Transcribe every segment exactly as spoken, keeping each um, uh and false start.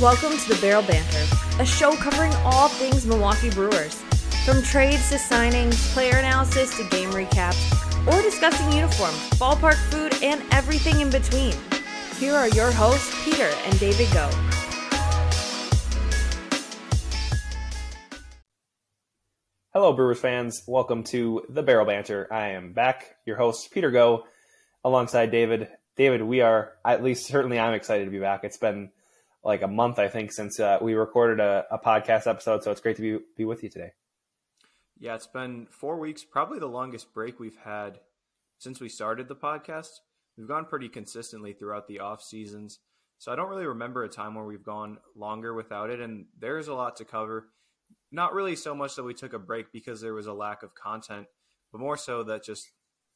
Welcome to The Barrel Banter, a show covering all things Milwaukee Brewers. From trades to signings, player analysis to game recaps, or discussing uniforms, ballpark food, and everything in between. Here are your hosts, Peter and David Goh. Hello, Brewers fans. Welcome to The Barrel Banter. I am back, your host, Peter Goh, alongside David. David, we are, at least certainly I'm excited to be back. It's been like a month, I think, since uh, we recorded a, a podcast episode, so it's great to be, be with you today. Yeah, it's been four weeks, probably the longest break we've had since we started the podcast. We've gone pretty consistently throughout the off seasons, so I don't really remember a time where we've gone longer without it, and there's a lot to cover. Not really so much that we took a break because there was a lack of content, but more so that just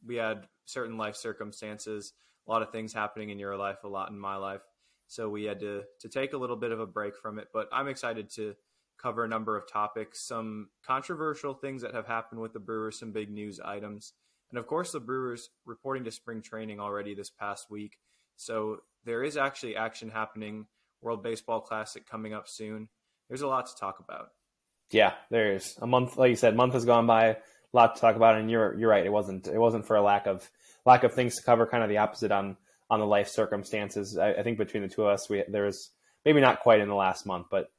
we had certain life circumstances, a lot of things happening in your life, a lot in my life, so we had to, to take a little bit of a break from it, but I'm excited to cover a number of topics, some controversial things that have happened with the Brewers, some big news items, and of course the Brewers reporting to spring training already this past week. So there is actually action happening. World Baseball Classic coming up soon. There's a lot to talk about. Yeah, there is. A month, like you said, month has gone by. A lot to talk about, and you're you're right. It wasn't it wasn't for a lack of lack of things to cover. Kind of the opposite on on the life circumstances. I, I think between the two of us, we there was maybe not quite in the last month, but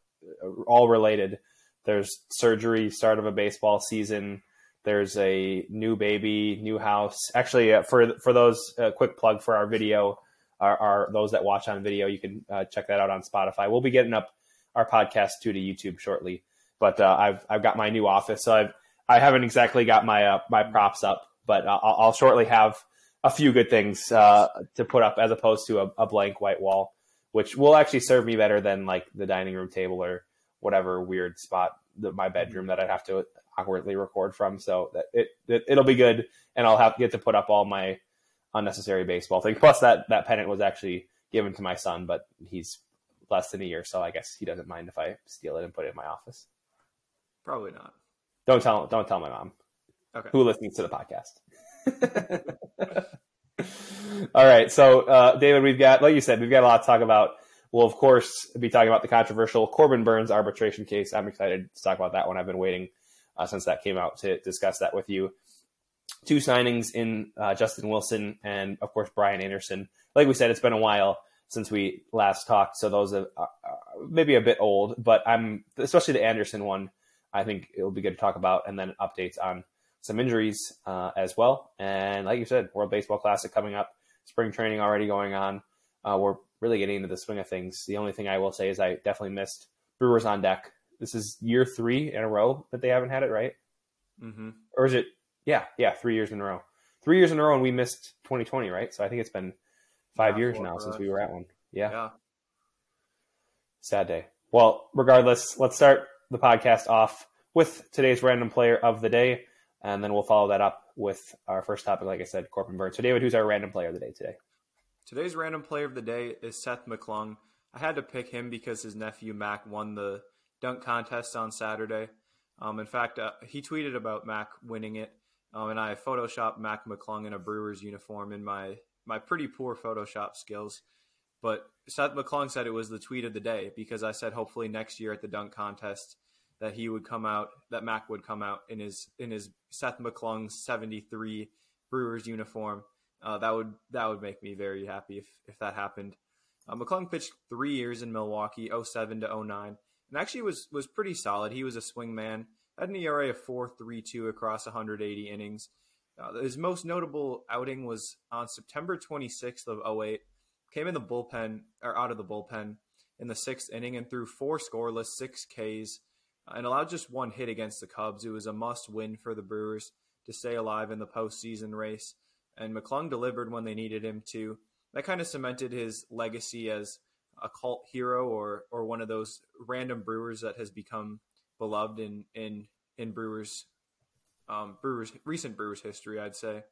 all related. There's surgery, start of a baseball season. There's a new baby, new house. Actually, uh, for for those, uh, quick plug for our video, our, our those that watch on video, you can uh, check that out on Spotify. We'll be getting up our podcast too to YouTube shortly. But uh, I've I've got my new office, so I've I haven't exactly got my uh, my props up, but I'll, I'll shortly have a few good things uh, to put up as opposed to a, a blank white wall, which will actually serve me better than like the dining room table or whatever weird spot, the, my bedroom that I'd have to awkwardly record from. So that it, it, it'll be good, and I'll have to get to put up all my unnecessary baseball things. Plus that, that pennant was actually given to my son, but he's less than a year, so I guess he doesn't mind if I steal it and put it in my office. Probably not. Don't tell, don't tell my mom. Okay. Who listens to the podcast. All right. So, uh, David, we've got, like you said, we've got a lot to talk about. We'll, of course, be talking about the controversial Corbin Burnes arbitration case. I'm excited to talk about that one. I've been waiting uh, since that came out to discuss that with you. Two signings in uh, Justin Wilson and, of course, Brian Anderson. Like we said, it's been a while since we last talked, so those are uh, maybe a bit old, but I'm especially the Anderson one, I think it'll be good to talk about, and then updates on some injuries uh, as well. And like you said, World Baseball Classic coming up, spring training already going on. Uh, we're really getting into the swing of things. The only thing I will say is I definitely missed Brewers on Deck. This is year three in a row that they haven't had it, right? Mm-hmm. Or is it? Yeah, yeah, three years in a row. Three years in a row, and we missed twenty twenty, right? So I think it's been five yeah, years now since we were at one. Yeah. yeah. Sad day. Well, regardless, let's start the podcast off with today's random player of the day. And then we'll follow that up with our first topic, like I said, Corbin Burnes. So, David, who's our random player of the day today? Today's random player of the day is Seth McClung. I had to pick him because his nephew, Mac, won the dunk contest on Saturday. Um, in fact, uh, he tweeted about Mac winning it, um, and I photoshopped Mac McClung in a Brewers uniform in my, my pretty poor Photoshop skills. But Seth McClung said it was the tweet of the day because I said hopefully next year at the dunk contest that he would come out, that Mac would come out in his in his Seth McClung seventy-three Brewers uniform. Uh, that would that would make me very happy if, if that happened. Uh, McClung pitched three years in Milwaukee, oh seven to oh nine, and actually was was pretty solid. He was a swingman, had an E R A of four point three two across one hundred eighty innings. Uh, his most notable outing was on September twenty-sixth of oh eight. Came in the bullpen or out of the bullpen in the sixth inning and threw four scoreless, six Ks. And allowed just one hit against the Cubs. It was a must-win for the Brewers to stay alive in the postseason race. And McClung delivered when they needed him to. That kind of cemented his legacy as a cult hero or or one of those random Brewers that has become beloved in in in Brewers um, Brewers recent Brewers history, I'd say.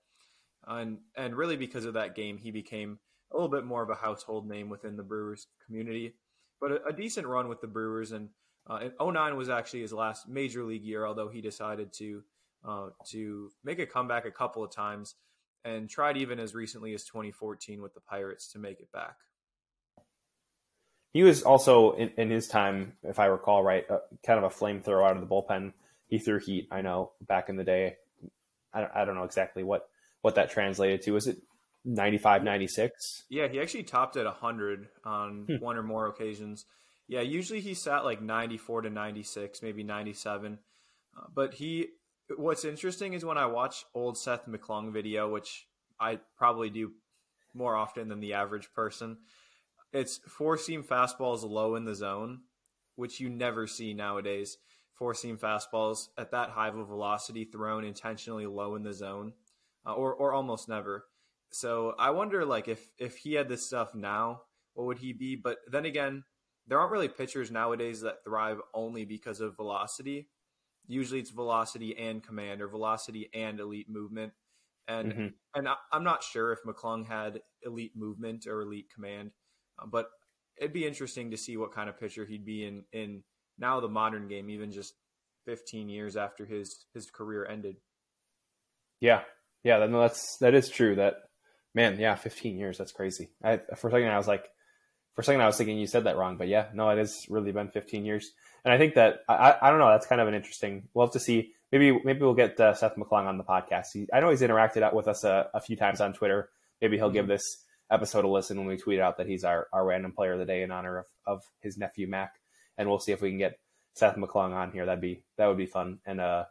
And and really because of that game, he became a little bit more of a household name within the Brewers community. But a, a decent run with the Brewers, and Uh, and oh nine was actually his last major league year, although he decided to uh, to make a comeback a couple of times and tried even as recently as twenty fourteen with the Pirates to make it back. He was also, in, in his time, if I recall right, uh, kind of a flamethrower out of the bullpen. He threw heat, I know, back in the day. I don't, I don't know exactly what, what that translated to. Was it ninety-five, ninety-six? Yeah, he actually topped at one hundred on hmm. one or more occasions. Yeah, usually he sat like ninety-four to ninety-six, maybe ninety-seven. Uh, but he, what's interesting is when I watch old Seth McClung video, which I probably do more often than the average person, it's four-seam fastballs low in the zone, which you never see nowadays. Four-seam fastballs at that high of a velocity thrown intentionally low in the zone, uh, or or almost never. So I wonder, like, if, if he had this stuff now, what would he be? But then again, there aren't really pitchers nowadays that thrive only because of velocity. Usually it's velocity and command, or velocity and elite movement. And mm-hmm. and I, I'm not sure if McClung had elite movement or elite command, uh, but it'd be interesting to see what kind of pitcher he'd be in, in now the modern game, even just fifteen years after his, his career ended. Yeah. Yeah. Then that's, that is true. That, man. Yeah. fifteen years. That's crazy. I, for a second, I was like, for a second, I was thinking you said that wrong, but yeah, no, it has really been fifteen years. And I think that, I, I don't know. That's kind of an interesting, we'll have to see. Maybe, maybe we'll get uh, Seth McClung on the podcast. He, I know he's interacted with us a, a few times on Twitter. Maybe he'll mm-hmm. give this episode a listen when we tweet out that he's our, our random player of the day in honor of, of his nephew, Mac. And we'll see if we can get Seth McClung on here. That'd be, that would be fun. And uh,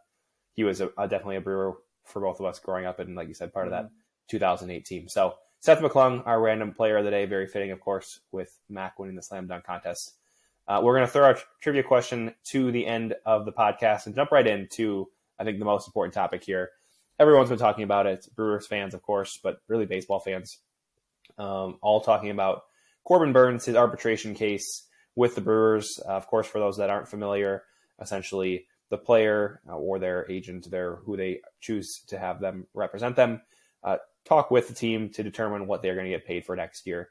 he was a, a, definitely a Brewer for both of us growing up. And like you said, part mm-hmm. of that two thousand eight team. So Seth McClung, our random player of the day, very fitting, of course, with Mac winning the slam dunk contest. Uh, we're going to throw our trivia question to the end of the podcast and jump right into, I think, the most important topic here. Everyone's been talking about it. Brewers fans, of course, but really baseball fans, um, all talking about Corbin Burnes, his arbitration case with the Brewers. Uh, of course, for those that aren't familiar, essentially the player uh, or their agent, their who they choose to have them represent them, uh, talk with the team to determine what they're going to get paid for next year.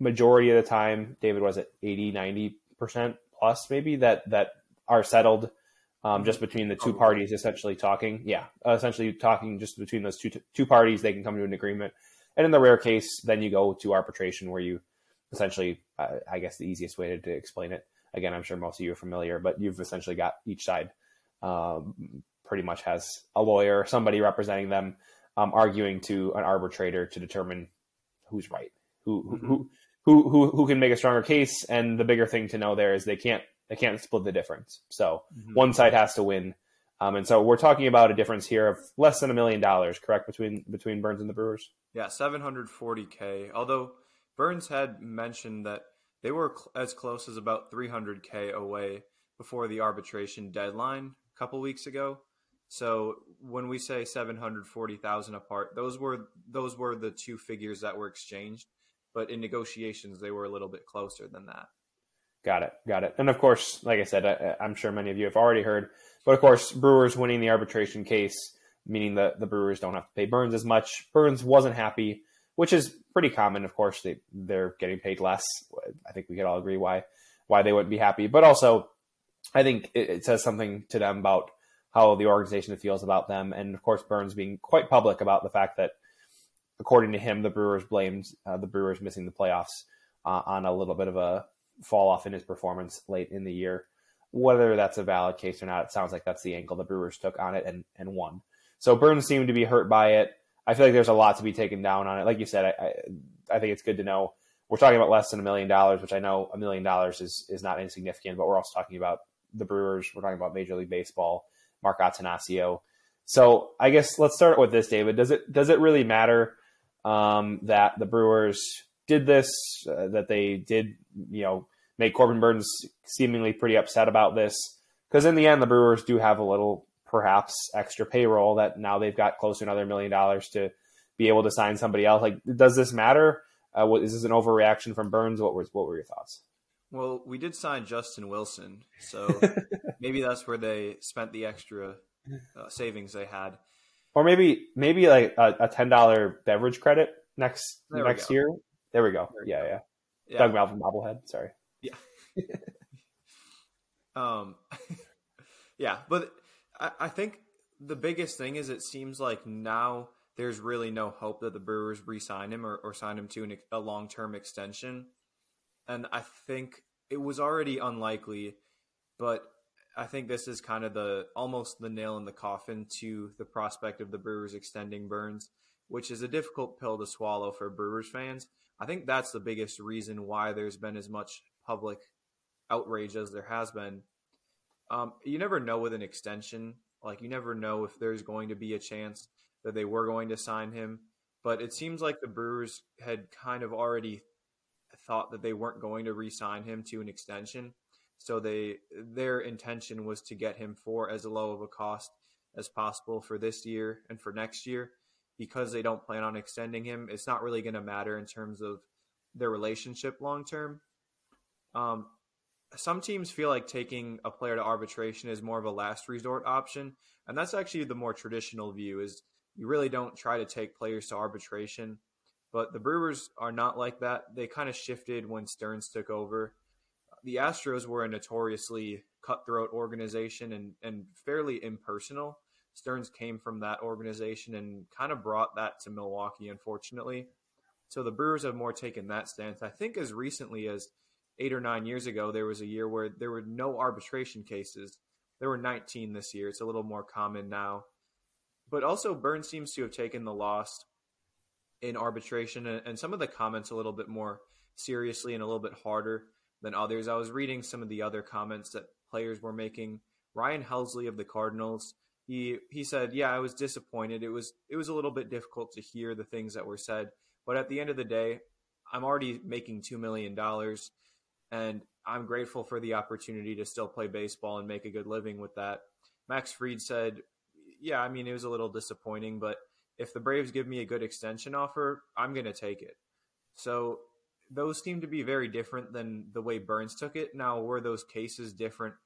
Majority of the time, David, was it eighty, ninety percent plus maybe that, that are settled um, just between the two parties essentially talking. Yeah, uh, essentially talking just between those two, two parties, they can come to an agreement. And in the rare case, then you go to arbitration where you essentially, uh, I guess the easiest way to, to explain it, again, I'm sure most of you are familiar, but you've essentially got each side um, pretty much has a lawyer or somebody representing them um, arguing to an arbitrator to determine who's right, who, mm-hmm. who, who, who, who can make a stronger case. And the bigger thing to know there is they can't, they can't split the difference. So mm-hmm. one side has to win. Um, and so we're talking about a difference here of less than a million dollars, correct? Between, between Burnes and the Brewers. Yeah. seven hundred forty K. Although Burnes had mentioned that they were cl- as close as about three hundred K away before the arbitration deadline a couple weeks ago. So when we say seven hundred forty thousand apart, those were those were the two figures that were exchanged. But in negotiations, they were a little bit closer than that. Got it. Got it. And of course, like I said, I, I'm sure many of you have already heard, but of course, Brewers winning the arbitration case, meaning that the Brewers don't have to pay Burnes as much. Burnes wasn't happy, which is pretty common. Of course, they, they're getting paid less. I think we could all agree why why they wouldn't be happy. But also, I think it, it says something to them about how the organization feels about them. And of course, Burnes being quite public about the fact that, according to him, the Brewers blamed uh, the Brewers missing the playoffs uh, on a little bit of a fall off in his performance late in the year. Whether that's a valid case or not, it sounds like that's the angle the Brewers took on it and, and won. So Burnes seemed to be hurt by it. I feel like there's a lot to be taken down on it. Like you said, I I, I think it's good to know we're talking about less than a million dollars, which I know a million dollars is is not insignificant, but we're also talking about the Brewers. We're talking about Major League Baseball, Mark Attanasio. So I guess let's start with this, David. Does it does it really matter um, that the Brewers did this, uh, that they did, you know, make Corbin Burnes seemingly pretty upset about this? Because in the end, the Brewers do have a little perhaps extra payroll that now they've got close to another million dollars to be able to sign somebody else. Like, does this matter? Uh, what, is this an overreaction from Burnes? What was, what were your thoughts? Well, we did sign Justin Wilson, so maybe that's where they spent the extra uh, savings they had. Or maybe, maybe like a, a ten dollars beverage credit next, next go. year. There we go. There yeah, go. yeah. Yeah. Doug Malvin bobblehead. Sorry. Yeah. um, yeah, but I think the biggest thing is it seems like now there's really no hope that the Brewers re-sign him or, or sign him to an, a long-term extension. and I think it was already unlikely, but I think this is kind of the almost the nail in the coffin to the prospect of the Brewers extending Burnes, which is a difficult pill to swallow for Brewers fans. I think that's the biggest reason why there's been as much public outrage as there has been. Um, you never know with an extension. Like, you never know if there's going to be a chance that they were going to sign him. But it seems like the Brewers had kind of already thought that they weren't going to re-sign him to an extension. So they their intention was to get him for as low of a cost as possible for this year and for next year. Because they don't plan on extending him, it's not really going to matter in terms of their relationship long term. Um, some teams feel like taking a player to arbitration is more of a last resort option, and that's actually the more traditional view, is you really don't try to take players to arbitration. But the Brewers are not like that. They kind of shifted when Stearns took over. The Astros were a notoriously cutthroat organization and, and fairly impersonal. Stearns came from that organization and kind of brought that to Milwaukee, unfortunately. So the Brewers have more taken that stance. I think as recently as eight or nine years ago, there was a year where there were no arbitration cases. There were nineteen this year. It's a little more common now. But also, Burnes seems to have taken the loss in arbitration and some of the comments a little bit more seriously and a little bit harder than others. I was reading some of the other comments that players were making. Ryan Helsley of the Cardinals, He he said, yeah, I was disappointed. It was it was a little bit difficult to hear the things that were said. But at the end of the day, I'm already making two million dollars, and I'm grateful for the opportunity to still play baseball and make a good living with that. Max Fried said, yeah, I mean, it was a little disappointing, but if the Braves give me a good extension offer, I'm going to take it. So those seem to be very different than the way Burnes took it. Now, were those cases different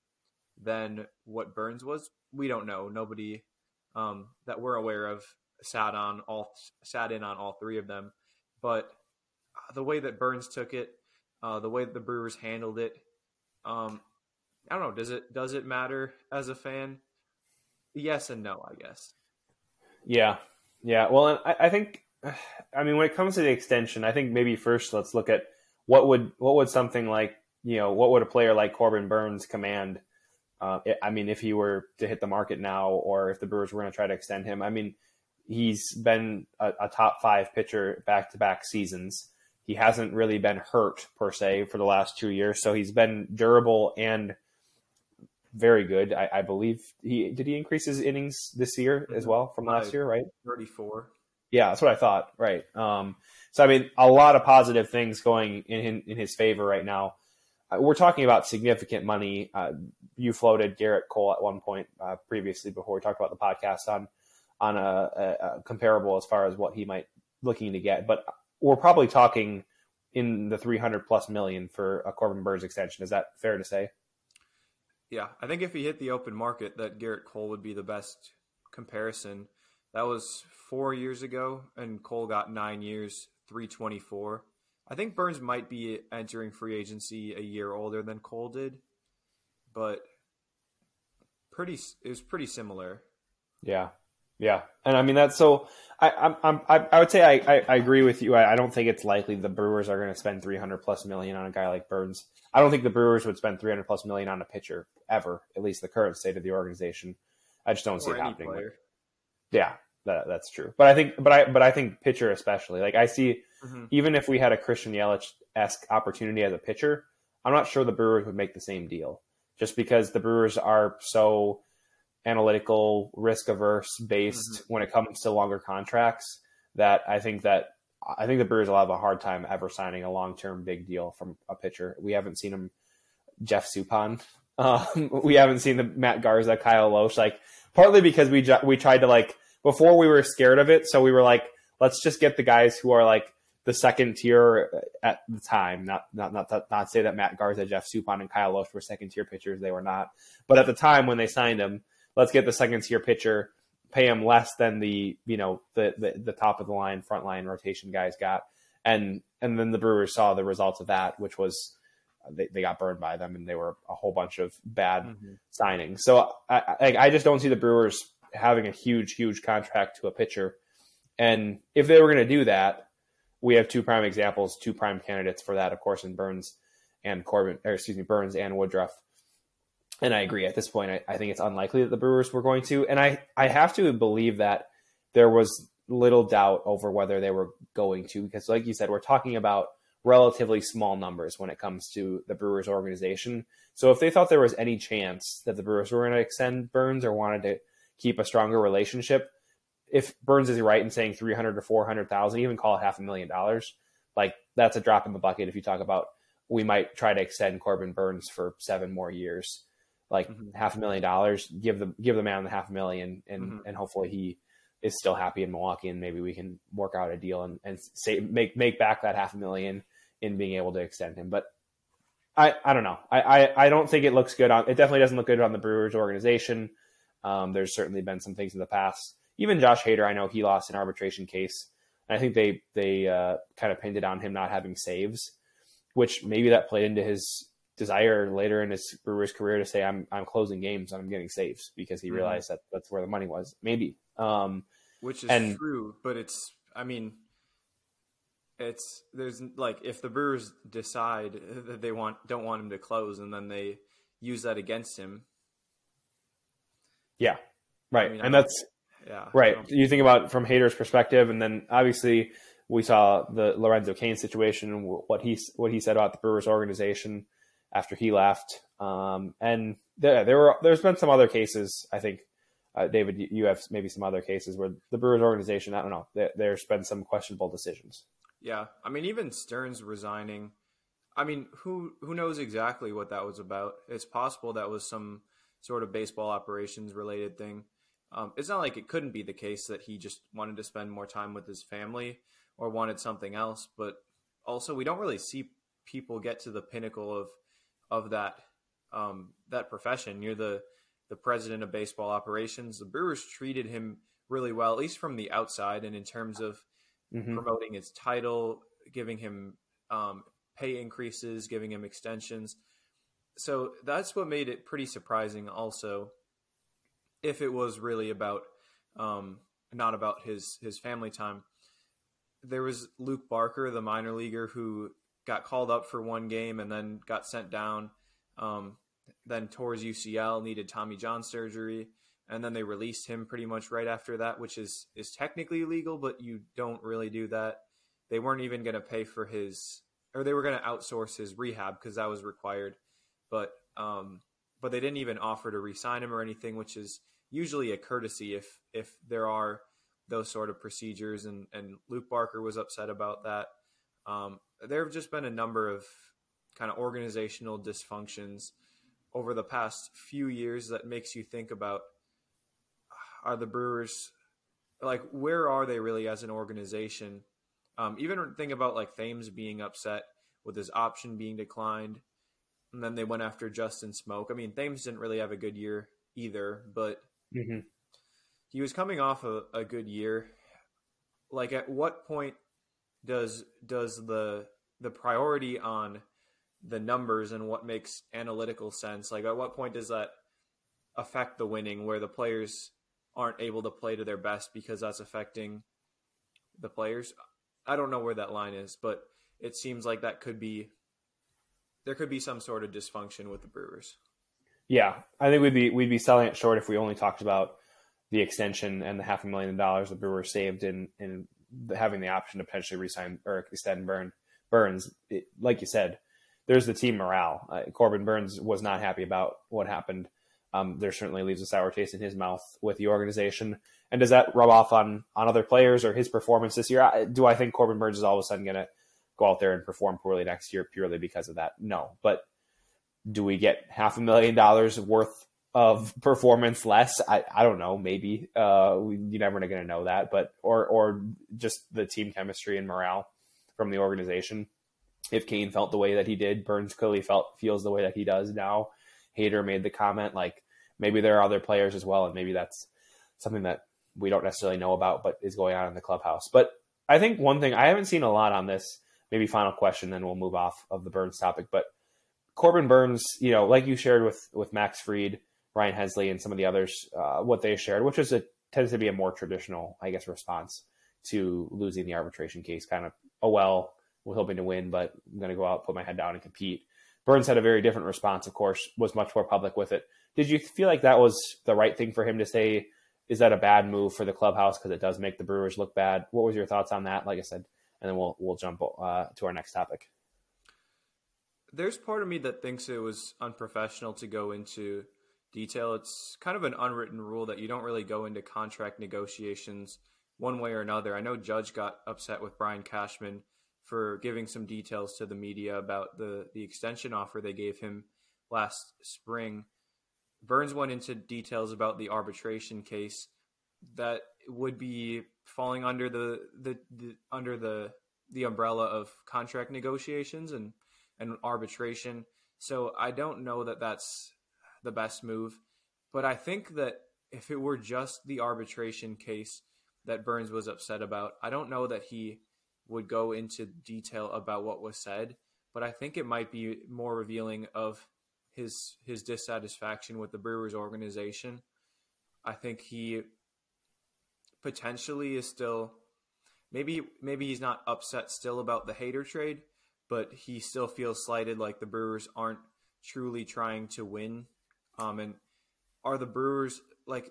than what Burnes was? We don't know. Nobody um, that we're aware of sat on all sat in on all three of them. But the way that Burnes took it, uh, the way that the Brewers handled it, um, I don't know. Does it does it matter as a fan? Yes and no, I guess. Yeah, yeah. Well, and I, I think, I mean, when it comes to the extension, I think maybe first let's look at what would what would something like you know what would a player like Corbin Burnes command. Uh, I mean, if he were to hit the market now, or if the Brewers were going to try to extend him, I mean, he's been a, a top five pitcher back-to-back seasons. He hasn't really been hurt, per se, for the last two years. So he's been durable and very good. I, I believe he did he increase his innings this year as well from last year, right? thirty-four. Yeah, that's what I thought. Right. Um, so, I mean, a lot of positive things going in, in, in his favor right now. We're talking about significant money. Uh, you floated Garrett Cole at one point uh, previously before we talked about the podcast on on a, a, a comparable as far as what he might looking to get. But we're probably talking in the three hundred plus million for a Corbin Burnes extension. Is that fair to say? Yeah, I think if he hit the open market, that Garrett Cole would be the best comparison. That was four years ago, and Cole got nine years, three twenty-four. I think Burnes might be entering free agency a year older than Cole did, but pretty it was pretty similar. Yeah, yeah, and I mean that's so. I I'm I I would say I, I, I agree with you. I, I don't think it's likely the Brewers are going to spend three hundred plus million on a guy like Burnes. I don't think the Brewers would spend three hundred plus million on a pitcher ever. At least the current state of the organization, I just don't or see it happening. Player. Yeah. That, that's true, but I think, but I, but I think pitcher especially. Like I see, mm-hmm. even if we had a Christian Yelich-esque opportunity as a pitcher, I'm not sure the Brewers would make the same deal, just because the Brewers are so analytical, risk-averse based mm-hmm. when it comes to longer contracts. That I think that I think the Brewers will have a hard time ever signing a long-term big deal from a pitcher. We haven't seen him, Jeff Suppan. Um, we haven't seen the Matt Garza, Kyle Lohse. Like partly because we we tried to like. Before we were scared of it, so we were like, let's just get the guys who are like the second tier at the time. Not not not not say that Matt Garza, Jeff Suppan, and Kyle Lohse were second tier pitchers. They were not. But at the time when they signed him, let's get the second tier pitcher, pay him less than the you know the, the the top of the line front line rotation guys got, and and then the Brewers saw the results of that, which was they, they got burned by them, and they were a whole bunch of bad mm-hmm. signings. So I, I I just don't see the Brewers having a huge, huge contract to a pitcher. And if they were going to do that, we have two prime examples, two prime candidates for that, of course, in Burnes and Corbin, or excuse me, Burnes and Woodruff. And I agree at this point, I, I think it's unlikely that the Brewers were going to. And I, I have to believe that there was little doubt over whether they were going to, because like you said, we're talking about relatively small numbers when it comes to the Brewers organization. So if they thought there was any chance that the Brewers were going to extend Burnes or wanted to keep a stronger relationship, if Burnes is right in saying three hundred to four hundred thousand, even call it half a million dollars, like that's a drop in the bucket. If you talk about, we might try to extend Corbin Burnes for seven more years, like mm-hmm. half a million dollars, give the, give the man the half a million and, mm-hmm. and hopefully he is still happy in Milwaukee and maybe we can work out a deal and, and say, make, make back that half a million in being able to extend him. But I, I don't know. I, I, I don't think it looks good on, it definitely doesn't look good on the Brewers organization. Um, there's certainly been some things in the past. Even Josh Hader, I know he lost an arbitration case. And I think they they uh, kind of pinned it on him not having saves, which maybe that played into his desire later in his Brewers career to say, I'm I'm closing games and I'm getting saves, because he mm-hmm. realized that that's where the money was, maybe. Um, which is and, true, but it's, I mean, it's, there's like, if the Brewers decide that they want don't want him to close and then they use that against him. Yeah, right. I mean, and I that's... Yeah, right. You think about from Hader's perspective, and then obviously we saw the Lorenzo Cain situation and what he what he said about the Brewers organization after he left. Um, and there there were there's been some other cases. I think uh, David, you have maybe some other cases where the Brewers organization, I don't know, there, there's been some questionable decisions. Yeah, I mean even Stearns resigning. I mean who who knows exactly what that was about? It's possible that was some sort of baseball operations related thing. Um, it's not like it couldn't be the case that he just wanted to spend more time with his family or wanted something else. But also, we don't really see people get to the pinnacle of of that um, that profession. You're the, the president of baseball operations. The Brewers treated him really well, at least from the outside, and in terms of mm-hmm. promoting his title, giving him um, pay increases, giving him extensions. So that's what made it pretty surprising also. If it was really about, um, not about his, his family time. There was Luke Barker, the minor leaguer who got called up for one game and then got sent down, um, then tore his U C L, needed Tommy John surgery, and then they released him pretty much right after that, which is, is technically legal, but you don't really do that. They weren't even going to pay for his, or they were going to outsource his rehab because that was required. But, um, but they didn't even offer to re-sign him or anything, which is usually a courtesy if if there are those sort of procedures. And, and Luke Barker was upset about that. Um, there have just been a number of kind of organizational dysfunctions over the past few years that makes you think about, are the Brewers, like, where are they really as an organization? Um, even think about like Thames being upset with his option being declined. And then they went after Justin Smoke. I mean, Thames didn't really have a good year either, but mm-hmm. he was coming off a, a good year. Like, at what point does does the the priority on the numbers and what makes analytical sense, like at what point does that affect the winning, where the players aren't able to play to their best because that's affecting the players? I don't know where that line is, but it seems like that could be there could be some sort of dysfunction with the Brewers. Yeah, I think we'd be we'd be selling it short if we only talked about the extension and the half a million dollars the Brewers saved in in having the option to potentially re-sign or extend Burn, Burnes. It, like you said, there's the team morale. Uh, Corbin Burnes was not happy about what happened. Um, there certainly leaves a sour taste in his mouth with the organization. And does that rub off on on other players or his performance this year? I, do I think Corbin Burnes is all of a sudden going to go out there and perform poorly next year purely because of that? No. But do we get half a million dollars worth of performance less? I, I don't know. Maybe uh, we, you're never going to know that, but, or, or just the team chemistry and morale from the organization. If Kane felt the way that he did, Burnes clearly felt feels the way that he does now. Hader made the comment, like maybe there are other players as well. And maybe that's something that we don't necessarily know about, but is going on in the clubhouse. But I think one thing I haven't seen a lot on this, maybe final question, then we'll move off of the Burnes topic. But Corbin Burnes, you know, like you shared with with Max Fried, Ryan Helsley, and some of the others, uh, what they shared, which is a tends to be a more traditional, I guess, response to losing the arbitration case. Kind of, oh well, we're hoping to win, but I'm going to go out, put my head down, and compete. Burnes had a very different response, of course, was much more public with it. Did you feel like that was the right thing for him to say? Is that a bad move for the clubhouse because it does make the Brewers look bad? What was your thoughts on that? Like I said, and then we'll we'll jump uh, to our next topic. There's part of me that thinks it was unprofessional to go into detail. It's kind of an unwritten rule that you don't really go into contract negotiations one way or another. I know Judge got upset with Brian Cashman for giving some details to the media about the, the extension offer they gave him last spring. Burnes went into details about the arbitration case that would be falling under the, the, the under the, the umbrella of contract negotiations and, and arbitration. So I don't know that that's the best move, but I think that if it were just the arbitration case that Burnes was upset about, I don't know that he would go into detail about what was said, but I think it might be more revealing of his his dissatisfaction with the Brewers organization. I think he potentially is still, maybe maybe he's not upset still about the Hader trade, but he still feels slighted, like the Brewers aren't truly trying to win. Um, and are the Brewers, like,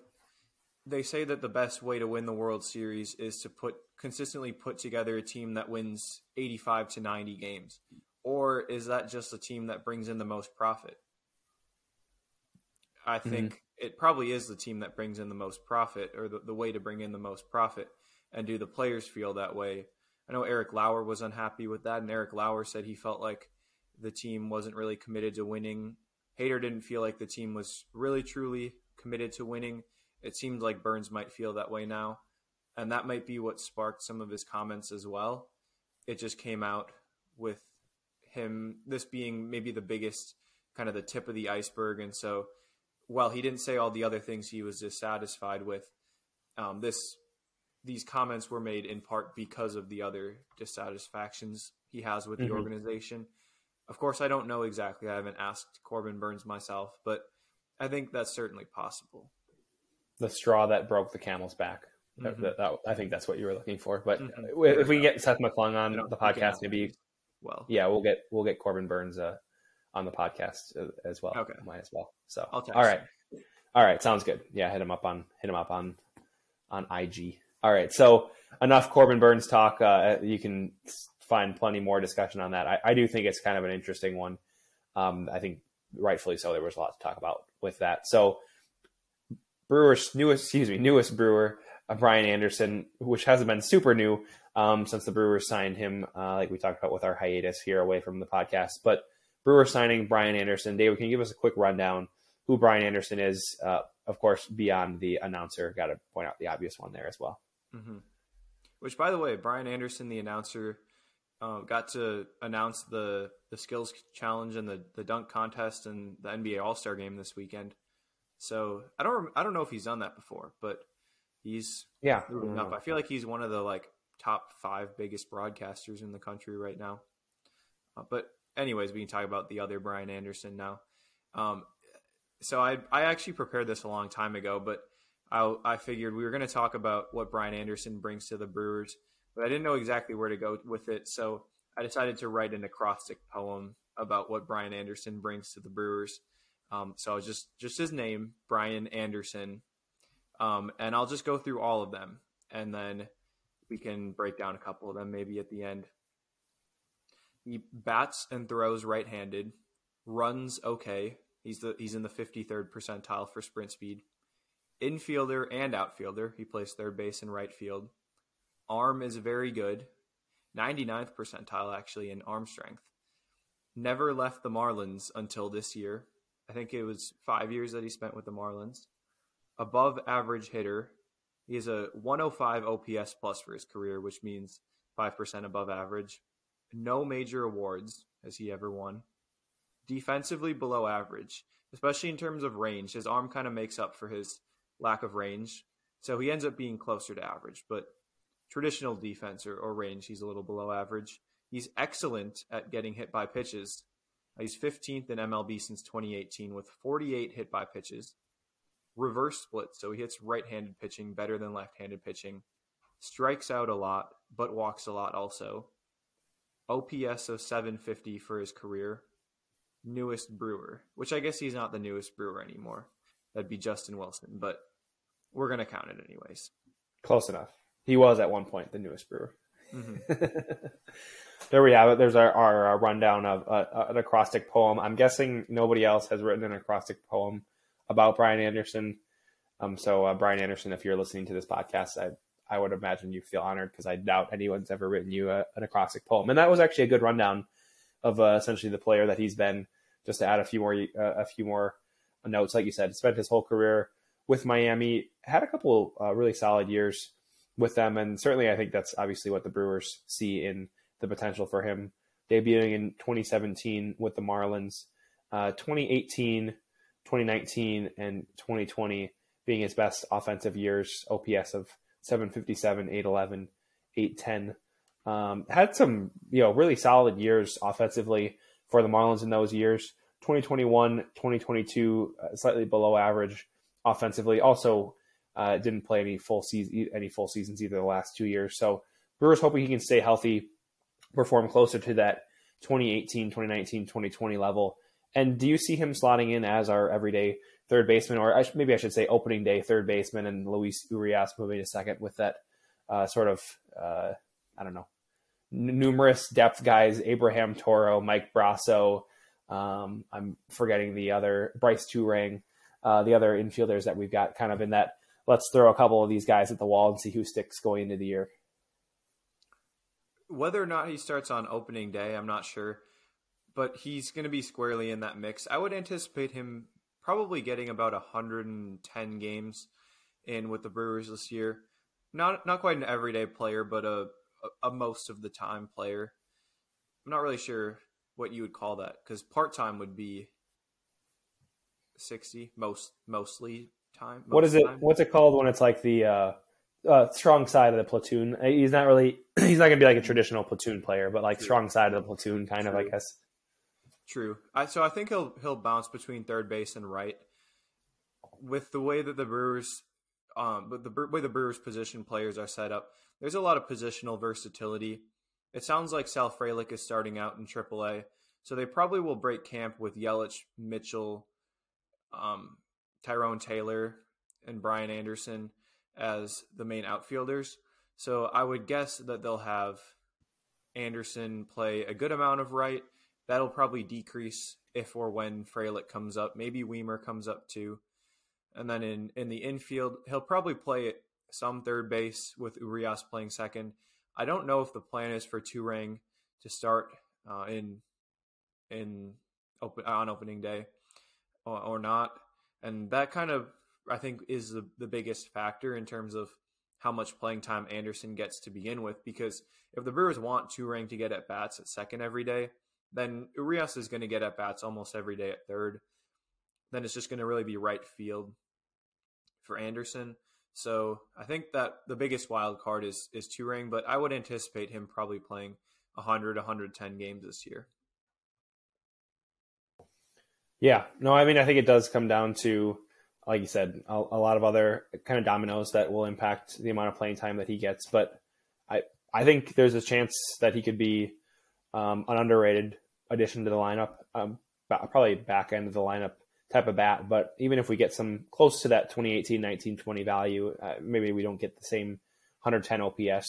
they say that the best way to win the World Series is to put consistently put together a team that wins eighty-five to ninety games, or is that just a team that brings in the most profit? I think mm-hmm. it probably is the team that brings in the most profit, or the, the way to bring in the most profit. And do the players feel that way? I know Eric Lauer was unhappy with that, and Eric Lauer said he felt like the team wasn't really committed to winning. Hader didn't feel like the team was really truly committed to winning. It seemed like Burnes might feel that way now, and that might be what sparked some of his comments as well. It just came out with him, this being maybe the biggest, kind of the tip of the iceberg. And so while he didn't say all the other things he was dissatisfied with, um, this these comments were made in part because of the other dissatisfactions he has with mm-hmm. the organization. Of course, I don't know exactly. I haven't asked Corbin Burnes myself, but I think that's certainly possible. The straw that broke the camel's back. Mm-hmm. That, that, I think that's what you were looking for. But mm-hmm. if, if we can get Seth McClung on the podcast, maybe. Well, yeah, we'll get we'll get Corbin Burnes uh, on the podcast as well. Okay, might as well. So, I'll text all right, him. all right, sounds good. Yeah, hit him up on hit him up on on I G. All right, so enough Corbin Burnes talk. Uh, you can find plenty more discussion on that. I, I do think it's kind of an interesting one. Um, I think rightfully so. There was a lot to talk about with that. So, Brewer's newest, excuse me, newest Brewer, uh, Brian Anderson, which hasn't been super new um, since the Brewers signed him, uh, like we talked about with our hiatus here away from the podcast. But Brewer signing Brian Anderson. David, can you give us a quick rundown who Brian Anderson is? Uh, of course, beyond the announcer, got to point out the obvious one there as well. Mm-hmm. Which, by the way, Brian Anderson, the announcer, uh, got to announce the, the skills challenge and the, the dunk contest and the N B A All-Star game this weekend. So I don't I don't know if he's done that before, but he's yeah. Up. I feel like he's one of the like top five biggest broadcasters in the country right now. Uh, but anyways, we can talk about the other Brian Anderson now. Um, so I I actually prepared this a long time ago, but I I figured we were going to talk about what Brian Anderson brings to the Brewers, but I didn't know exactly where to go with it. So I decided to write an acrostic poem about what Brian Anderson brings to the Brewers. Um, so I was just, just his name, Brian Anderson. Um, and I'll just go through all of them, and then we can break down a couple of them maybe at the end. He bats and throws right-handed, runs okay. He's the, he's in the fifty-third percentile for sprint speed. Infielder and outfielder. He plays third base and right field. Arm is very good. ninety-ninth percentile actually in arm strength. Never left the Marlins until this year. I think it was five years that he spent with the Marlins. Above average hitter. He has a one oh five O P S plus for his career, which means five percent above average. No major awards has he ever won. Defensively below average, especially in terms of range. His arm kind of makes up for his lack of range. So he ends up being closer to average, but traditional defense or, or range, he's a little below average. He's excellent at getting hit by pitches. He's fifteenth in M L B since twenty eighteen with forty-eight hit by pitches. Reverse split, so he hits right-handed pitching better than left-handed pitching. Strikes out a lot, but walks a lot also. O P S of seven fifty for his career. newest Brewer, which I guess he's not the newest Brewer anymore. That'd be Justin Wilson, but we're going to count it anyways. Close enough. He was at one point the newest Brewer. Mm-hmm. There we have it. There's our, our, our rundown of uh, an acrostic poem. I'm guessing nobody else has written an acrostic poem about Brian Anderson. Um, so uh, Brian Anderson, if you're listening to this podcast, I I would imagine you feel honored, because I doubt anyone's ever written you a, an acrostic poem. And that was actually a good rundown of uh, essentially the player that he's been. Just to add a few more uh, a few more notes, like you said, spent his whole career with Miami, had a couple uh, really solid years with them, and certainly I think that's obviously what the Brewers see in the potential for him. Debuting in twenty seventeen with the Marlins, uh, twenty eighteen, twenty nineteen, and twenty twenty being his best offensive years, O P S of seven fifty-seven, eight eleven, eight ten. Um, had some, you know, really solid years offensively for the Marlins in those years. twenty twenty-one, twenty twenty-two, uh, slightly below average offensively. Also uh, didn't play any full season, any full seasons either the last two years. So Brewers hoping he can stay healthy, perform closer to that twenty eighteen, twenty nineteen, twenty twenty level. And do you see him slotting in as our everyday third baseman, or I sh- maybe I should say opening day third baseman, and Luis Urias moving to second with that uh, sort of, uh, I don't know, n- numerous depth guys, Abraham Toro, Mike Brasso, um, I'm forgetting the other, Bryce Turang, uh, the other infielders that we've got kind of in that, let's throw a couple of these guys at the wall and see who sticks going into the year. Whether or not he starts on opening day, I'm not sure, but he's going to be squarely in that mix. I would anticipate him probably getting about one hundred ten games in with the Brewers this year. Not not quite an everyday player, but a, a, a most of the time player. I'm not really sure what you would call that, because part-time would be sixty, most mostly time. Most what is it? Time. What's it called when it's like the uh, uh, strong side of the platoon? He's not really – he's not going to be like a traditional platoon player, but like True. Strong side of the platoon kind True. Of, I guess. True. I, so I think he'll he'll bounce between third base and right. With the way that the Brewers, um, but the way the Brewers position players are set up, there's a lot of positional versatility. It sounds like Sal Frelick is starting out in triple A, so they probably will break camp with Yelich, Mitchell, um, Tyrone Taylor, and Brian Anderson as the main outfielders. So I would guess that they'll have Anderson play a good amount of right. That'll probably decrease if or when Frelick comes up. Maybe Weimer comes up too. And then in, in the infield, he'll probably play some third base with Urias playing second. I don't know if the plan is for Turang to start uh, in in open, on opening day or, or not. And that kind of, I think, is the, the biggest factor in terms of how much playing time Anderson gets to begin with. Because if the Brewers want Turang to get at bats at second every day, then Urias is going to get at-bats almost every day at third. Then it's just going to really be right field for Anderson. So I think that the biggest wild card is is Turang, but I would anticipate him probably playing one hundred, one hundred ten games this year. Yeah. No, I mean, I think it does come down to, like you said, a, a lot of other kind of dominoes that will impact the amount of playing time that he gets. But I, I think there's a chance that he could be Um, an underrated addition to the lineup, um, probably back end of the lineup type of bat. But even if we get some close to that twenty eighteen, nineteen, twenty value, uh, maybe we don't get the same one hundred ten O P S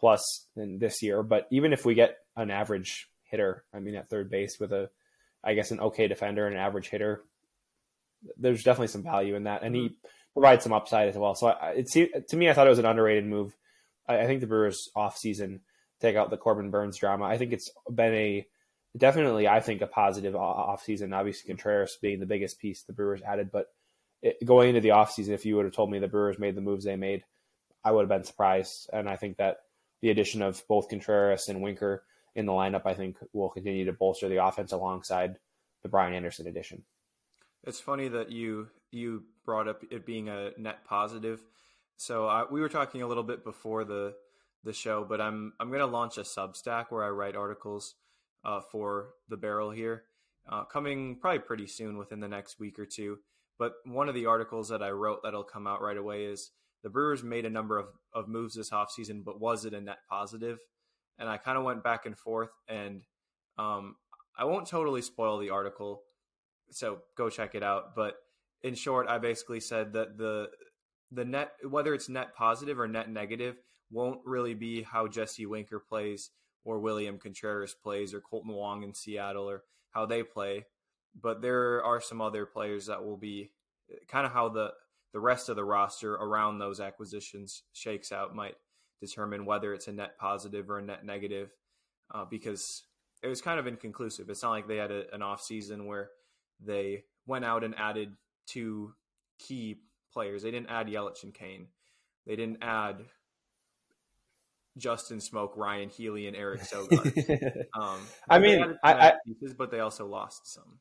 plus in this year. But even if we get an average hitter, I mean, at third base with a, I guess, an okay defender and an average hitter, there's definitely some value in that. And he provides some upside as well. So I, it seemed, to me, I thought it was an underrated move. I, I think the Brewers offseason take out the Corbin Burnes drama. I think it's been a definitely, I think, a positive offseason. Obviously, Contreras being the biggest piece the Brewers added, but it, going into the offseason, if you would have told me the Brewers made the moves they made, I would have been surprised. And I think that the addition of both Contreras and Winker in the lineup, I think, will continue to bolster the offense alongside the Brian Anderson addition. It's funny that you you brought up it being a net positive. So I, we were talking a little bit before the. the show, but I'm I'm going to launch a Substack where I write articles uh, for The Barrel here, uh, coming probably pretty soon within the next week or two. But one of the articles that I wrote that'll come out right away is the Brewers made a number of, of moves this offseason, but was it a net positive? And I kind of went back and forth, and um, I won't totally spoil the article, so go check it out. But in short, I basically said that the the net, whether it's net positive or net negative, won't really be how Jesse Winker plays or William Contreras plays or Colton Wong in Seattle or how they play. But there are some other players that will be kind of how the, the rest of the roster around those acquisitions shakes out might determine whether it's a net positive or a net negative, uh, because it was kind of inconclusive. It's not like they had a, an off season where they went out and added two key players. They didn't add Yelich and Kane. They didn't add Justin Smoke, Ryan Healy, and Eric Sogard. Um, I mean, I, I pieces, but they also lost some.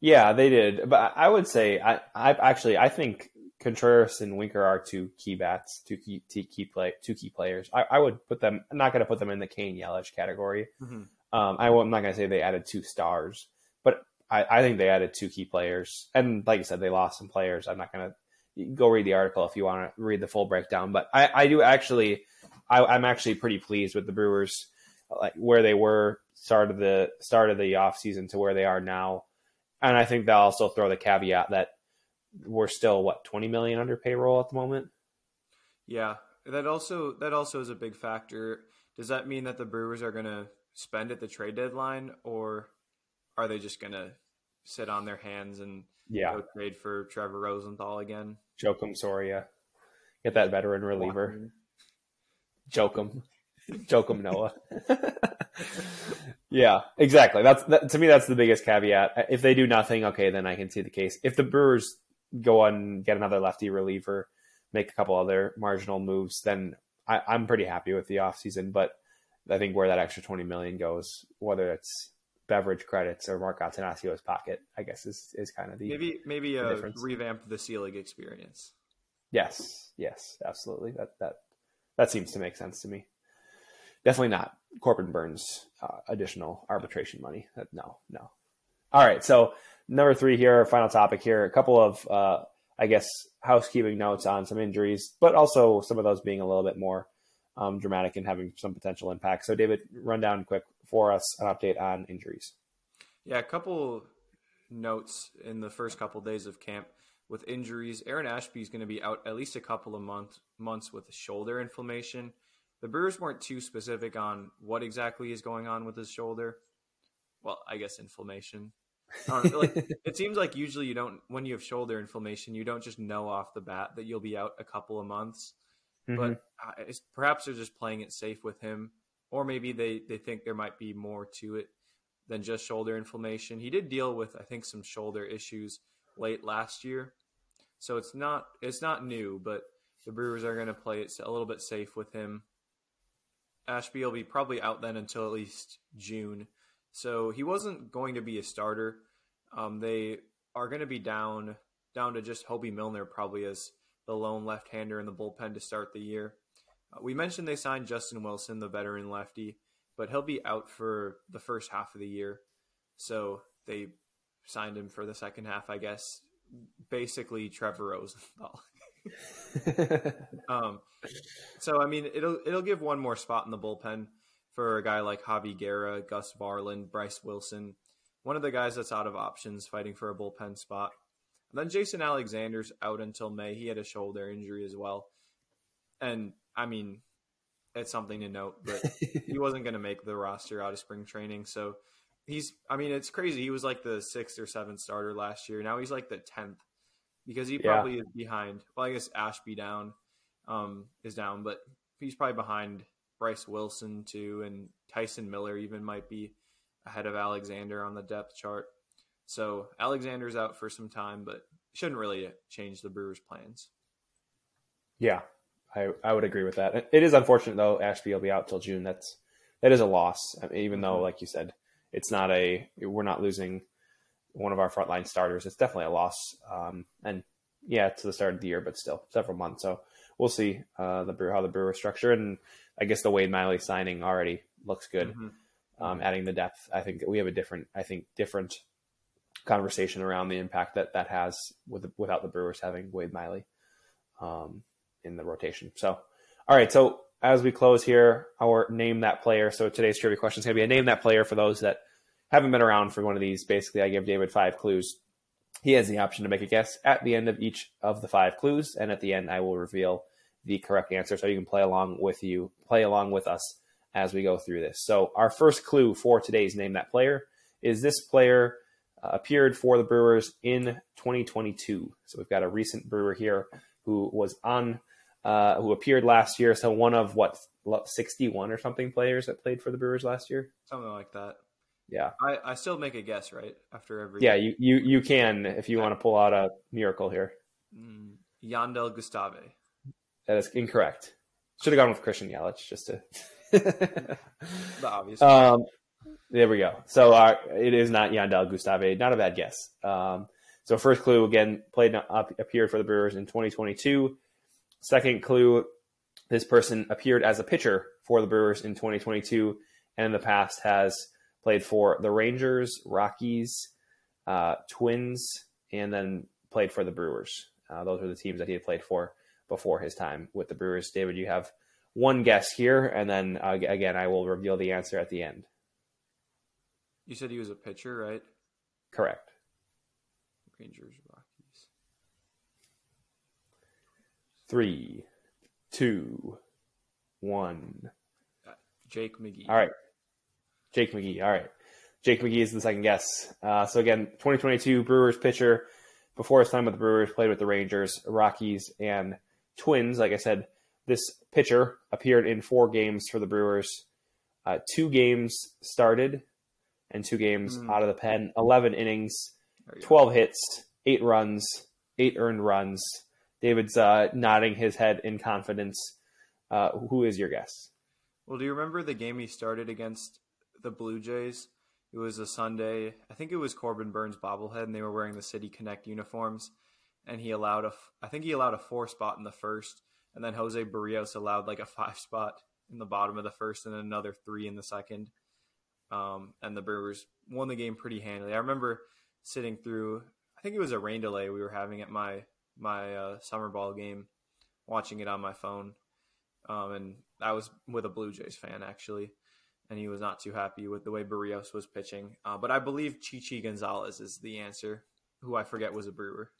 Yeah, they did. But I would say, I, I actually, I think Contreras and Winker are two key bats, two key, two key play, two key players. I, I would put them. I'm not going to put them in the Kane Yelich category. Mm-hmm. Um, I, I'm not going to say they added two stars, but I, I think they added two key players. And like you said, they lost some players. I'm not going to. You can go read the article if you want to read the full breakdown. But I, I do actually, I, I'm actually pretty pleased with the Brewers, like where they were start of the start of the off season to where they are now. And I think they'll also throw the caveat that we're still what twenty million under payroll at the moment. Yeah, that also that also is a big factor. Does that mean that the Brewers are going to spend at the trade deadline, or are they just going to sit on their hands and yeah. go trade for Trevor Rosenthal again? Joakim Soria. Get that veteran reliever. Joakim. Joakim Noah. Yeah, exactly. That's that, to me, that's the biggest caveat. If they do nothing, okay, then I can see the case. If the Brewers go and get another lefty reliever, make a couple other marginal moves, then I, I'm pretty happy with the offseason. But I think where that extra twenty million dollars goes, whether it's beverage credits or Mark Atanasio's pocket, I guess is, is kind of the maybe maybe the a difference. Revamp the C-League experience. Yes, yes, absolutely. That that that seems to make sense to me. Definitely not Corbin Burnes uh, additional arbitration money. Uh, no, no. All right, so number three here, final topic here. A couple of uh, I guess housekeeping notes on some injuries, but also some of those being a little bit more Um, dramatic and having some potential impact. So David, run down quick for us an update on injuries. Yeah, a couple notes in the first couple days of camp with injuries. Aaron Ashby is going to be out at least a couple of month, months with a shoulder inflammation. The Brewers weren't too specific on what exactly is going on with his shoulder. Well, I guess inflammation. I don't know, like, it seems like usually you don't, when you have shoulder inflammation, you don't just know off the bat that you'll be out a couple of months. But mm-hmm. uh, it's, perhaps they're just playing it safe with him, or maybe they, they think there might be more to it than just shoulder inflammation. He did deal with, I think, some shoulder issues late last year, so it's not it's not new. But the Brewers are going to play it a little bit safe with him. Ashby will be probably out then until at least June, so he wasn't going to be a starter. Um, they are going to be down down to just Hobie Milner probably as the lone left-hander in the bullpen to start the year. Uh, we mentioned they signed Justin Wilson, the veteran lefty, but he'll be out for the first half of the year. So they signed him for the second half, I guess. Basically, Trevor Rosenthal. um, so, I mean, it'll it'll give one more spot in the bullpen for a guy like Javi Guerra, Gus Varland, Bryce Wilson, one of the guys that's out of options fighting for a bullpen spot. Then Jason Alexander's out until May. He had a shoulder injury as well. And, I mean, it's something to note, but he wasn't going to make the roster out of spring training. So, he's – I mean, it's crazy. He was like the sixth or seventh starter last year. Now he's like the tenth because he probably yeah. is behind. Well, I guess Ashby down um, is down, but he's probably behind Bryce Wilson too, and Tyson Miller even might be ahead of Alexander on the depth chart. So Alexander's out for some time, but shouldn't really change the Brewers' plans. Yeah, I, I would agree with that. It is unfortunate, though, Ashby will be out till June. That's that is a loss, I mean, even though, like you said, it's not a we're not losing one of our frontline starters. It's definitely a loss. Um, and, yeah, to the start of the year, but still several months. So we'll see uh, the how the Brewers structure. And I guess the Wade Miley signing already looks good, mm-hmm. um, adding the depth. I think we have a different, I think, different – conversation around the impact that that has with without the Brewers having Wade Miley um, in the rotation. So, all right. So as we close here, our name that player. So today's trivia question is going to be a name that player for those that haven't been around for one of these, basically I give David five clues. He has the option to make a guess at the end of each of the five clues, and at the end I will reveal the correct answer, so you can play along with you, play along with us as we go through this. So our first clue for today's Name That Player is this player uh, appeared for the Brewers in twenty twenty-two. So we've got a recent Brewer here who was on, uh, who appeared last year. So one of what, sixty-one or something players that played for the Brewers last year? Something like that. Yeah. I, I still make a guess, right? After every... Yeah, you, you, you can if you yeah. want to pull out a miracle here. Mm, Yandel Gustave. That is incorrect. Should have gone with Christian Yelich just to... the obvious. Um, there we go. So our, it is not Yandel Gustave. Not a bad guess. Um, so first clue, again, played up, appeared for the Brewers in twenty twenty-two. Second clue, this person appeared as a pitcher for the Brewers in twenty twenty-two and in the past has played for the Rangers, Rockies, uh, Twins, and then played for the Brewers. Uh, those are the teams that he had played for before his time with the Brewers. David, you have one guess here, and then uh, again, I will reveal the answer at the end. You said he was a pitcher, right? Correct. Rangers, Rockies. Three, two, one. Jake McGee. All right. Jake McGee. All right. Jake McGee is the second guess. Uh, so again, twenty twenty-two Brewers pitcher. Before his time with the Brewers, played with the Rangers, Rockies, and Twins. Like I said, this pitcher appeared in four games for the Brewers. Uh, two games started and two games mm. out of the pen. eleven innings, twelve go. hits, eight runs, eight earned runs. David's uh, nodding his head in confidence. Uh, who is your guess? Well, do you remember the game he started against the Blue Jays? It was a Sunday. I think it was Corbin Burnes bobblehead, and they were wearing the City Connect uniforms. And he allowed a, I think he allowed a four spot in the first, and then Jose Barrios allowed like a five spot in the bottom of the first, and another three in the second. Um, and the Brewers won the game pretty handily. I remember sitting through, I think it was a rain delay we were having at my my uh, summer ball game, watching it on my phone, um, and I was with a Blue Jays fan actually. And he was not too happy with the way Barrios was pitching. Uh, but I believe Chichi Gonzalez is the answer, who I forget was a Brewer.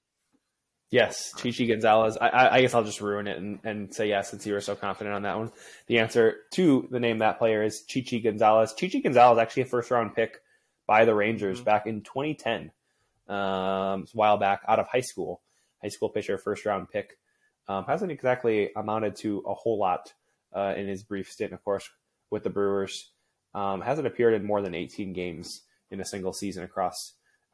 Yes, Chichi Gonzalez. I, I guess I'll just ruin it and, and say yes since you were so confident on that one. The answer to the Name That Player is Chichi Gonzalez. Chichi Gonzalez, actually a first-round pick by the Rangers mm-hmm. back in twenty ten, um, a while back, out of high school. High school pitcher, first-round pick. Um, hasn't exactly amounted to a whole lot uh, in his brief stint, of course, with the Brewers. Um, hasn't appeared in more than eighteen games in a single season across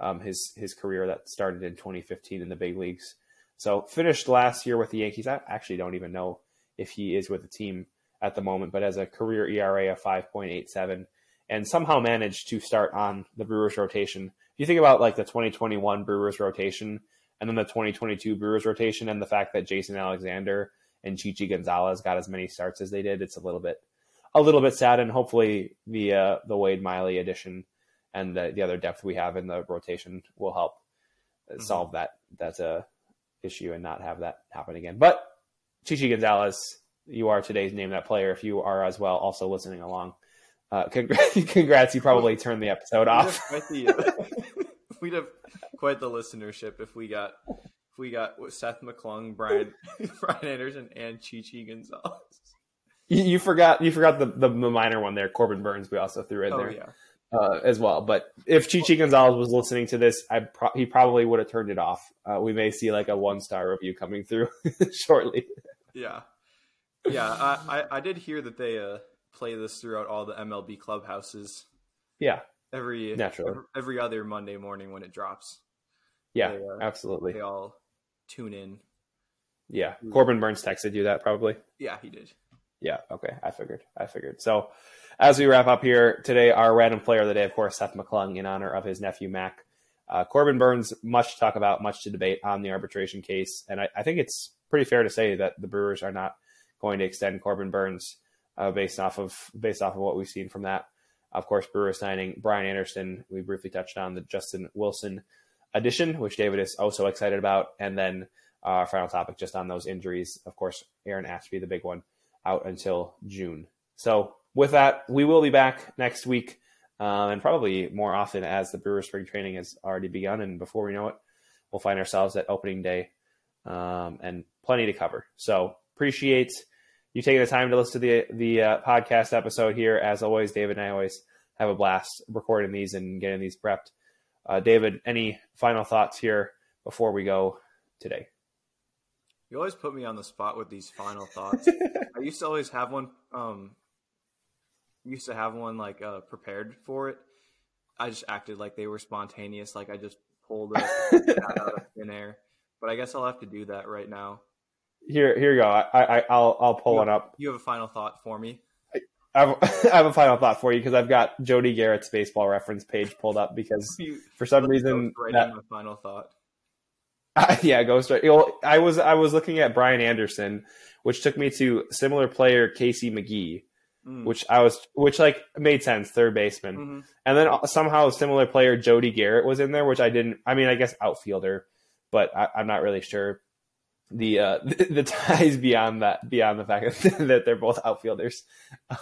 um, his his career that started in twenty fifteen in the big leagues. So finished last year with the Yankees. I actually don't even know if he is with the team at the moment, but has a career E R A of five point eight seven and somehow managed to start on the Brewers rotation. If you think about like the twenty twenty-one Brewers rotation and then the twenty twenty-two Brewers rotation and the fact that Jason Alexander and Chichi Gonzalez got as many starts as they did, it's a little bit A little bit sad, and hopefully the uh, the Wade Miley addition and the, the other depth we have in the rotation will help mm-hmm. solve that that's a issue and not have that happen again. But Chichi Gonzalez, you are today's Name That Player. If you are as well, also listening along, uh, congrats! Congrats! You probably turned the episode off. We'd have, the, we'd have quite the listenership if we got if we got Seth McClung, Brian Brian Anderson, and Chichi Gonzalez. You forgot you forgot the, the minor one there, Corbin Burnes, we also threw in oh, there yeah. uh, as well. But if Chichi Gonzalez was listening to this, I pro- he probably would have turned it off. Uh, we may see like a one-star review coming through shortly. Yeah. Yeah, I, I, I did hear that they uh, play this throughout all the M L B clubhouses. Yeah, every naturally. Every, every other Monday morning when it drops. Yeah, they, uh, absolutely. They all tune in. Yeah, Corbin Burnes texted you that probably. Yeah, he did. Yeah, okay, I figured, I figured. So as we wrap up here today, our random player of the day, of course, Seth McClung, in honor of his nephew, Mac. Uh, Corbin Burnes, much to talk about, much to debate on the arbitration case. And I, I think it's pretty fair to say that the Brewers are not going to extend Corbin Burnes uh, based off of based off of what we've seen from that. Of course, Brewers signing Brian Anderson. We briefly touched on the Justin Wilson addition, which David is also excited about. And then uh, our final topic just on those injuries, of course, Aaron Ashby, the big one, out until June. So with that, we will be back next week um, and probably more often as the Brewers spring training has already begun. And before we know it, we'll find ourselves at opening day um, and plenty to cover. So appreciate you taking the time to listen to the, the uh, podcast episode here. As always, David and I always have a blast recording these and getting these prepped. Uh, David, any final thoughts here before we go today? You always put me on the spot with these final thoughts. I used to always have one. Um, used to have one like uh, prepared for it. I just acted like they were spontaneous. Like I just pulled it out of thin air. But I guess I'll have to do that right now. Here, here you go. I, I, I'll, I'll pull you, one up. You have a final thought for me? I have, I have a final thought for you because I've got Jody Garrett's baseball reference page pulled up because you, for some reason, right that, my final thought. Uh, yeah, go straight. You know, I was I was looking at Brian Anderson, which took me to similar player Casey McGee, mm. which I was which like made sense, third baseman, mm-hmm. and then somehow similar player Jody Garrett was in there, which I didn't. I mean, I guess outfielder, but I, I'm not really sure the uh, the, the ties beyond that beyond the fact that they're both outfielders.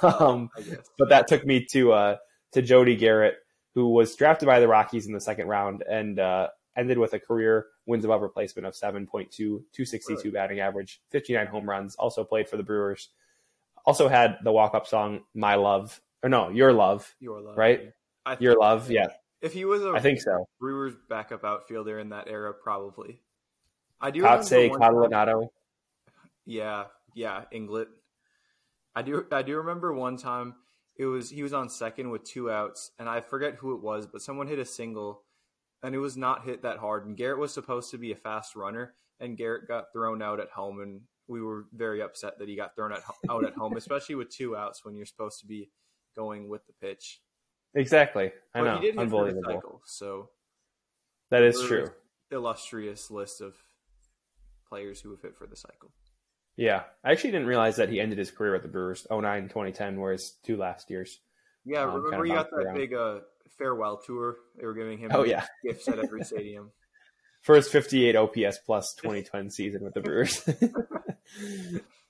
Um, but that took me to uh, to Jody Garrett, who was drafted by the Rockies in the second round and uh, ended with a career wins above replacement of seven point two, two sixty-two really? Batting average, fifty-nine home runs, also played for the Brewers, also had the walk-up song, My Love, or no, Your Love, Your Love, right? I think Your Love, yeah. If he was a I think so. Brewers backup outfielder in that era, probably. I do Kotze, Catalanato. Yeah, yeah, Inglett. I do I do remember one time, it was he was on second with two outs, and I forget who it was, but someone hit a single, and it was not hit that hard. And Garrett was supposed to be a fast runner, and Garrett got thrown out at home, and we were very upset that he got thrown at, out at home, especially with two outs when you're supposed to be going with the pitch. Exactly. I but know. He did Unbelievable. Cycle, so that is true. Illustrious list of players who have hit for the cycle. Yeah. I actually didn't realize that he ended his career at the Brewers, oh nine, twenty ten, were his two last years. Yeah, um, remember he got that big uh, farewell tour. They were giving him oh, yeah. gifts at every stadium. For his fifty-eight O P S plus twenty ten season with the Brewers.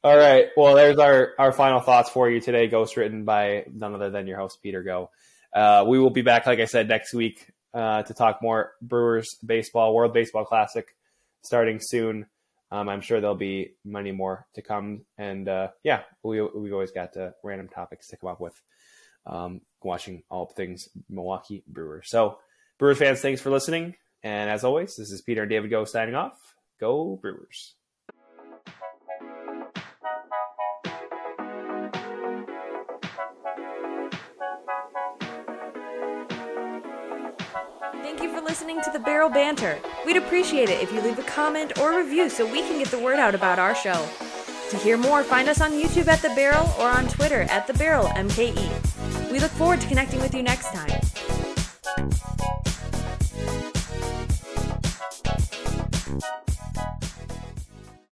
All right. Well, there's our, our final thoughts for you today, ghostwritten by none other than your host, Peter Goh. Uh, we will be back, like I said, next week uh, to talk more Brewers baseball, World Baseball Classic starting soon. Um, I'm sure there'll be many more to come. And, uh, yeah, we, we've always got uh, random topics to come up with um, watching all things Milwaukee Brewers. So, Brewers fans, thanks for listening. And as always, this is Peter and David Goh signing off. Go Brewers. Thank you for listening to The Barrel Banter. We'd appreciate it if you leave a comment or review so we can get the word out about our show. To hear more, find us on YouTube at The Barrel or on Twitter at The Barrel M K E. We look forward to connecting with you next time.